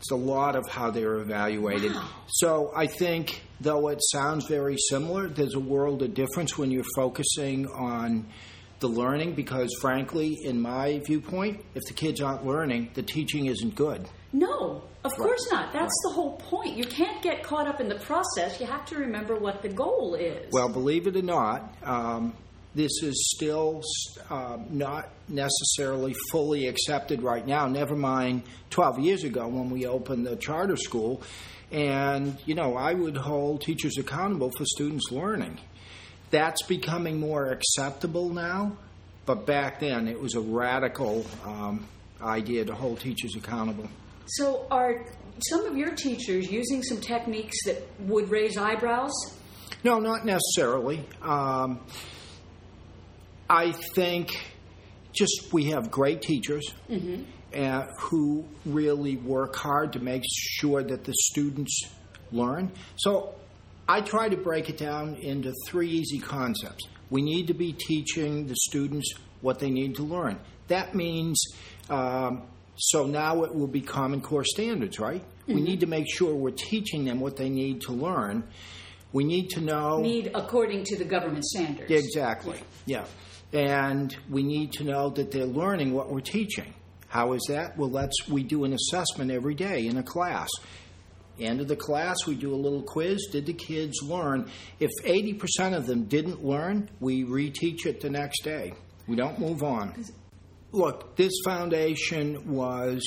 It's a lot of how they're evaluated. Wow. So I think, though it sounds very similar, there's a world of difference when you're focusing on the learning, because frankly, in my viewpoint, if the kids aren't learning, the teaching isn't good. No, of course not. That's the whole point. You can't get caught up in the process. You have to remember what the goal is. Well, believe it or not, this is still not necessarily fully accepted right now, never mind 12 years ago when we opened the charter school. And, you know, I would hold teachers accountable for students learning. That's becoming more acceptable now, but back then it was a radical idea to hold teachers accountable. So are some of your teachers using some techniques that would raise eyebrows? No, not necessarily. I think just we have great teachers who really work hard to make sure that the students learn. So I try to break it down into three easy concepts. We need to be teaching the students what they need to learn. That means, so now it will be Common Core standards, right? Mm-hmm. We need to make sure we're teaching them what they need to learn. We need to know... Need according to the government standards. Exactly, yeah. And we need to know that they're learning what we're teaching. How is that? Well, we do an assessment every day in a class. End of the class, we do a little quiz. Did the kids learn? If 80% of them didn't learn, we reteach it the next day. We don't move on. Look, this foundation was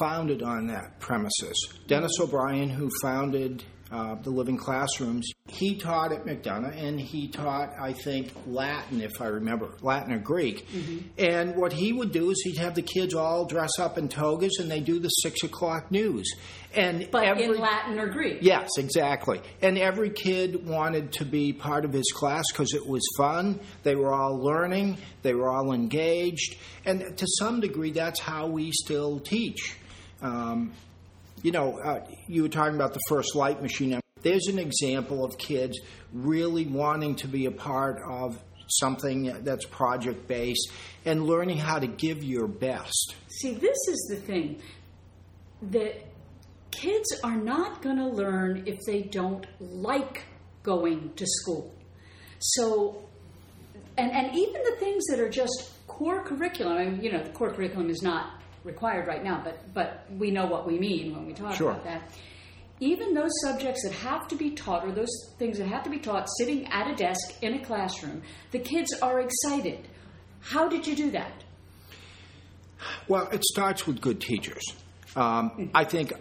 founded on that premises. Dennis O'Brien, who founded the Living Classrooms, he taught at McDonough, and he taught, I think, Latin, if I remember, Latin or Greek. Mm-hmm. And what he would do is he'd have the kids all dress up in togas, and they do the 6 o'clock news. But in Latin or Greek. Yes, exactly. And every kid wanted to be part of his class because it was fun. They were all learning. They were all engaged. And to some degree, that's how we still teach. You know, you were talking about the first light machine. There's an example of kids really wanting to be a part of something that's project-based and learning how to give your best. See, this is the thing, that kids are not going to learn if they don't like going to school. So, and even the things that are just core curriculum, I mean, you know, the core curriculum is not required right now, but we know what we mean when we talk about that. Even those subjects that have to be taught, or those things that have to be taught sitting at a desk in a classroom, the kids are excited. How did you do that? Well, it starts with good teachers. I think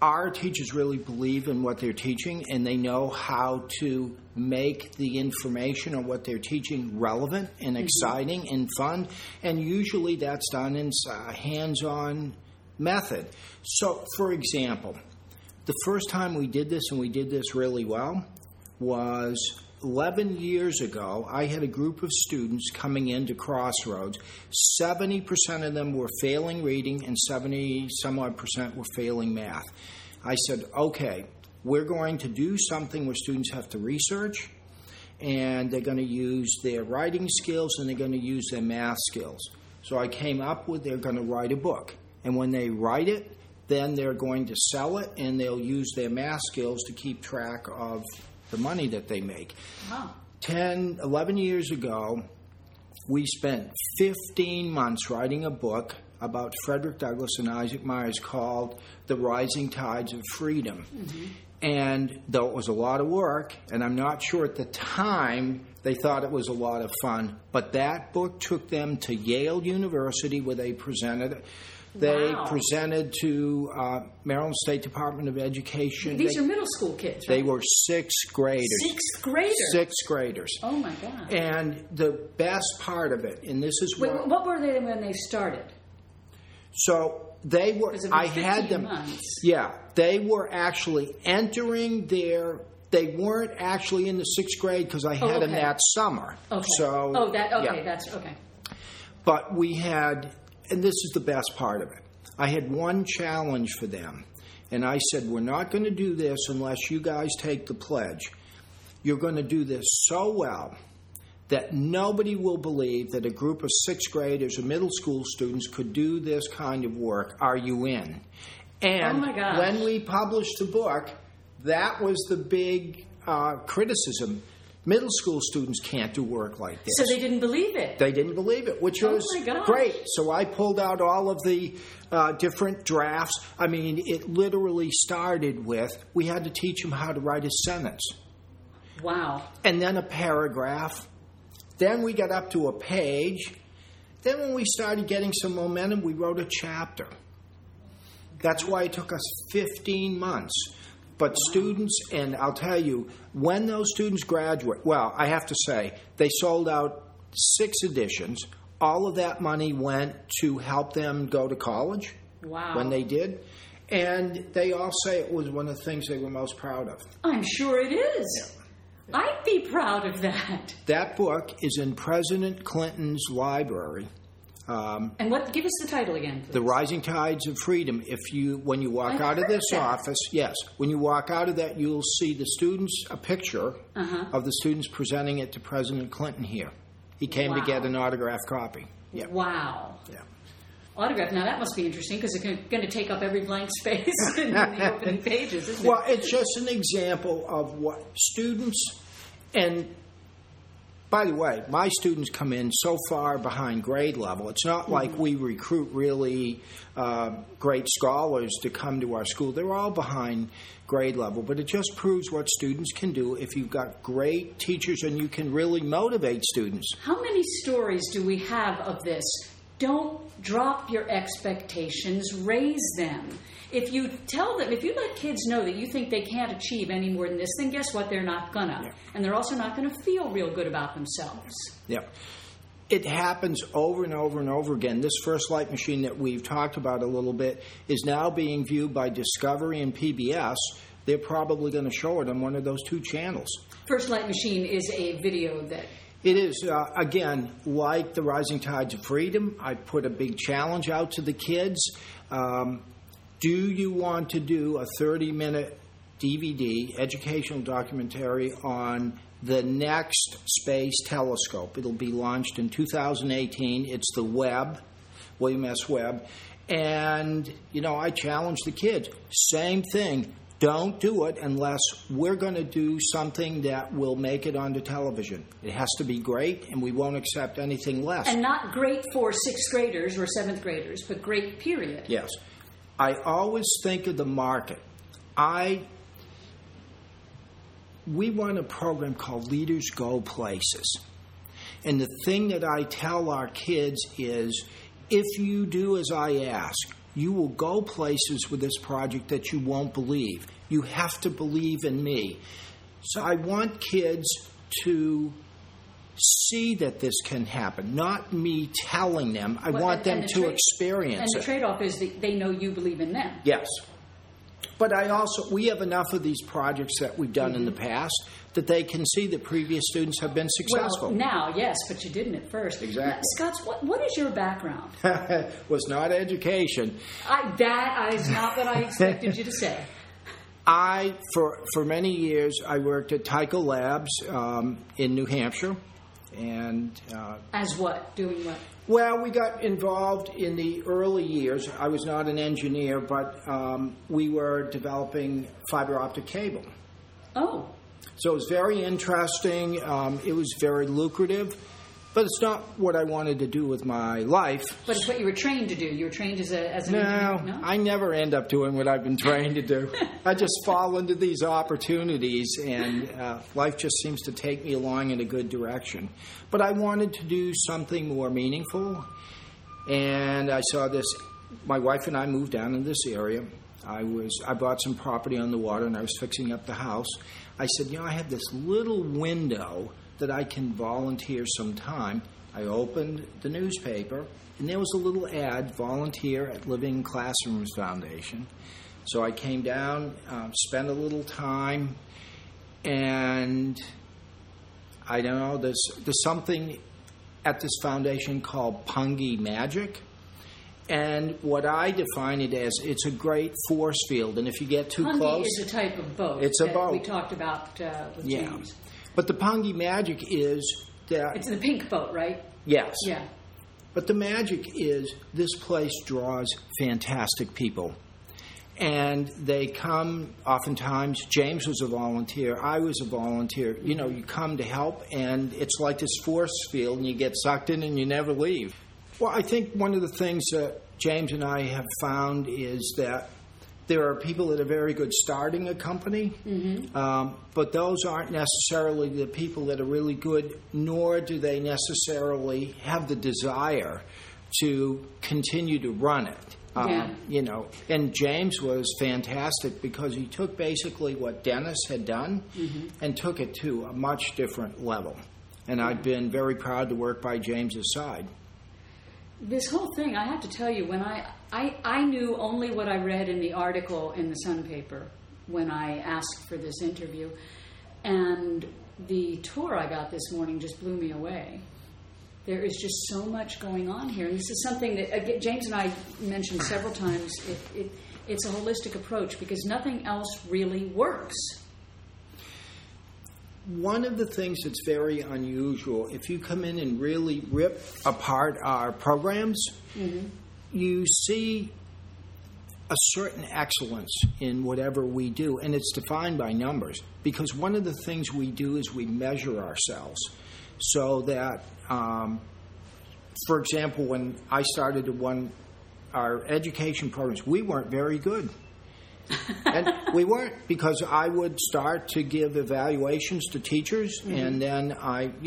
our teachers really believe in what they're teaching, and they know how to make the information on what they're teaching relevant and exciting and fun. And usually that's done in a hands-on method. So, for example, the first time we did this, and we did this really well, was 11 years ago. I had a group of students coming into Crossroads. 70% of them were failing reading, and 70-some-odd percent were failing math. I said, okay, we're going to do something where students have to research, and they're going to use their writing skills, and they're going to use their math skills. So I came up with, they're going to write a book. And when they write it, then they're going to sell it, and they'll use their math skills to keep track of the money that they make. Wow. 11 years ago, we spent 15 months writing a book about Frederick Douglass and Isaac Myers called The Rising Tides of Freedom. Mm-hmm. And though it was a lot of work, and I'm not sure at the time they thought it was a lot of fun, but that book took them to Yale University, where they presented it. They presented to Maryland State Department of Education. These are middle school kids, right? They were sixth graders. Sixth graders. Oh, my God. And the best part of it, and this is what... What were they when they started? So they were... I had them... Months. Yeah. They were actually entering their... They weren't actually in the sixth grade because I had them that summer. Okay. So... Oh, that... Okay, yeah. That's... Okay. But we had... And this is the best part of it. I had one challenge for them. And I said, we're not going to do this unless you guys take the pledge. You're going to do this so well that nobody will believe that a group of sixth graders or middle school students could do this kind of work. Are you in? And when we published the book, that was the big criticism. Middle school students can't do work like this. So they didn't believe it. They didn't believe it, which was great. So I pulled out all of the different drafts. I mean, it literally started with we had to teach them how to write a sentence. Wow. And then a paragraph. Then we got up to a page. Then when we started getting some momentum, we wrote a chapter. That's why it took us 15 months. But students, and I'll tell you, when those students graduate, well, I have to say, they sold out 6 editions. All of that money went to help them go to college. Wow. When they did. And they all say it was one of the things they were most proud of. I'm sure it is. Yeah. I'd be proud of that. That book is in President Clinton's library. And what? Give us the title again, please. The Rising Tides of Freedom. If you, when you walk out of this office, yes, when you walk out of that, you'll see the students, a picture of the students presenting it to President Clinton here. He came to get an autographed copy. Yeah. Wow. Yeah. Autograph. Now that must be interesting because it's going to take up every blank space in the opening pages, isn't it? Well, it's just an example of what students and. By the way, my students come in so far behind grade level. It's not like we recruit really great scholars to come to our school. They're all behind grade level. But it just proves what students can do if you've got great teachers and you can really motivate students. How many stories do we have of this? Don't drop your expectations. Raise them. If you tell them, if you let kids know that you think they can't achieve any more than this, then guess what? They're not gonna. Yeah. And they're also not gonna feel real good about themselves. Yeah. It happens over and over and over again. This First Light machine that we've talked about a little bit is now being viewed by Discovery and PBS. They're probably going to show it on one of those 2 channels. First Light machine is a video that... It is, again, like the Rising Tides of Freedom. I put a big challenge out to the kids. Do you want to do a 30-minute DVD, educational documentary, on the next space telescope? It'll be launched in 2018. It's the Webb, William S. Webb. And, you know, I challenge the kids. Same thing. Don't do it unless we're going to do something that will make it onto television. It has to be great, and we won't accept anything less. And not great for 6th graders or 7th graders, but great, period. Yes. I always think of the market. We run a program called Leaders Go Places. And the thing that I tell our kids is, if you do as I ask, you will go places with this project that you won't believe. You have to believe in me. So I want kids to see that this can happen, not me telling them. I want them to experience it. And the trade-off is that they know you believe in them. Yes. But we have enough of these projects that we've done in the past that they can see that previous students have been successful. Well, now, yes, but you didn't at first. Exactly. Now, Scotts, what is your background? Was not education. That is not what I expected you to say. For many years, I worked at Tyco Labs in New Hampshire. And as what? Doing what? Well, we got involved in the early years. I was not an engineer, but we were developing fiber optic cable. Oh. So it was very interesting. It was very lucrative. But it's not what I wanted to do with my life. But it's what you were trained to do. You were trained as an engineer. No, I never end up doing what I've been trained to do. I just fall into these opportunities, and life just seems to take me along in a good direction. But I wanted to do something more meaningful, and I saw this. My wife and I moved down in this area. I bought some property on the water, and I was fixing up the house. I said, you know, I have this little window that I can volunteer some time. I opened the newspaper, and there was a little ad, volunteer at Living Classrooms Foundation. So I came down, spent a little time, and I don't know, there's something at this foundation called Pungy Magic. And what I define it as, it's a great force field, and if you get too close... Pungy is a type of boat. It's a boat. We talked about with James. But the Pongi magic is that... It's the pink boat, right? Yes. Yeah. But the magic is this place draws fantastic people. And they come, oftentimes, James was a volunteer, I was a volunteer. You know, you come to help, and it's like this force field, and you get sucked in and you never leave. Well, I think one of the things that James and I have found is that there are people that are very good starting a company, mm-hmm. But those aren't necessarily the people that are really good, nor do they necessarily have the desire to continue to run it. You know, and James was fantastic because he took basically what Dennis had done mm-hmm. and took it to a much different level. And mm-hmm. I've been very proud to work by James's side. This whole thing, I have to tell you, when I knew only what I read in the article in the Sun paper when I asked for this interview, and the tour I got this morning just blew me away. There is just so much going on here. And this is something that again, James and I mentioned several times. It's a holistic approach because nothing else really works. One of the things that's very unusual, if you come in and really rip apart our programs, mm-hmm. you see a certain excellence in whatever we do, and it's defined by numbers. Because one of the things we do is we measure ourselves so that... for example, when I started to run our education programs, we weren't very good. And we weren't because I would start to give evaluations to teachers mm-hmm. and then I'd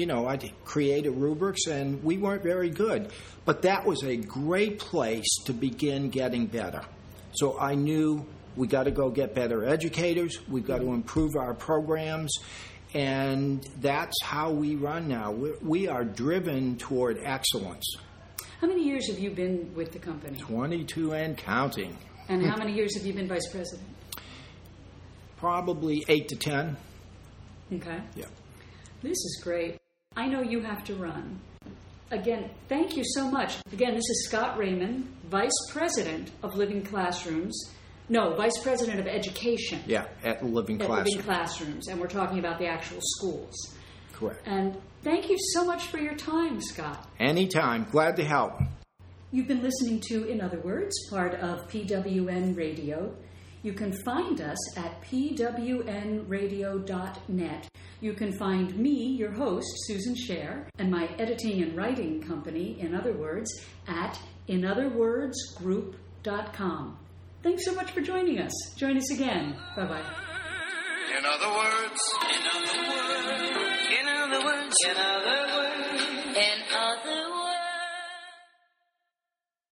create a rubrics and we weren't very good. But that was a great place to begin getting better. So I knew we got to go get better educators. We've got mm-hmm. to improve our programs. And that's how we run now. We are driven toward excellence. How many years have you been with the company? 22 and counting. And how many years have you been vice president? Probably 8 to 10. Okay. Yeah. This is great. I know you have to run. Again, thank you so much. Again, this is Scott Raymond, vice president of Living Classrooms. No, Vice President of Education. Yeah, at Living Classrooms. Living Classrooms, and we're talking about the actual schools. Correct. And thank you so much for your time, Scott. Anytime. Glad to help. You've been listening to In Other Words, part of PWN Radio. You can find us at pwnradio.net. You can find me, your host, Susan Scher, and my editing and writing company, In Other Words, at inotherwordsgroup.com. Thanks so much for joining us. Join us again. Bye-bye. In other words. In other words. In other words. In other words.